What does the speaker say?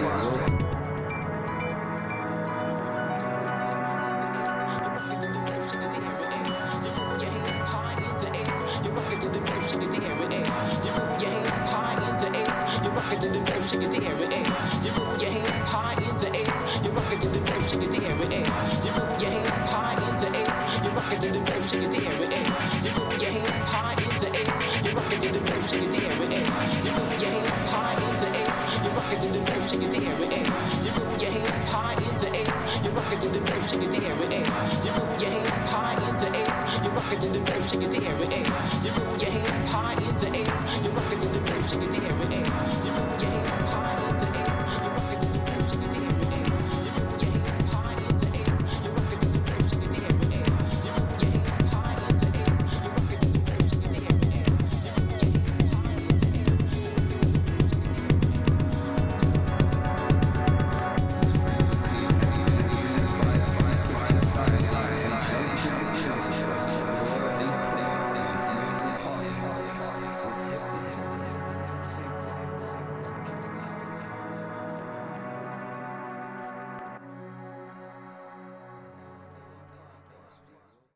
Wow.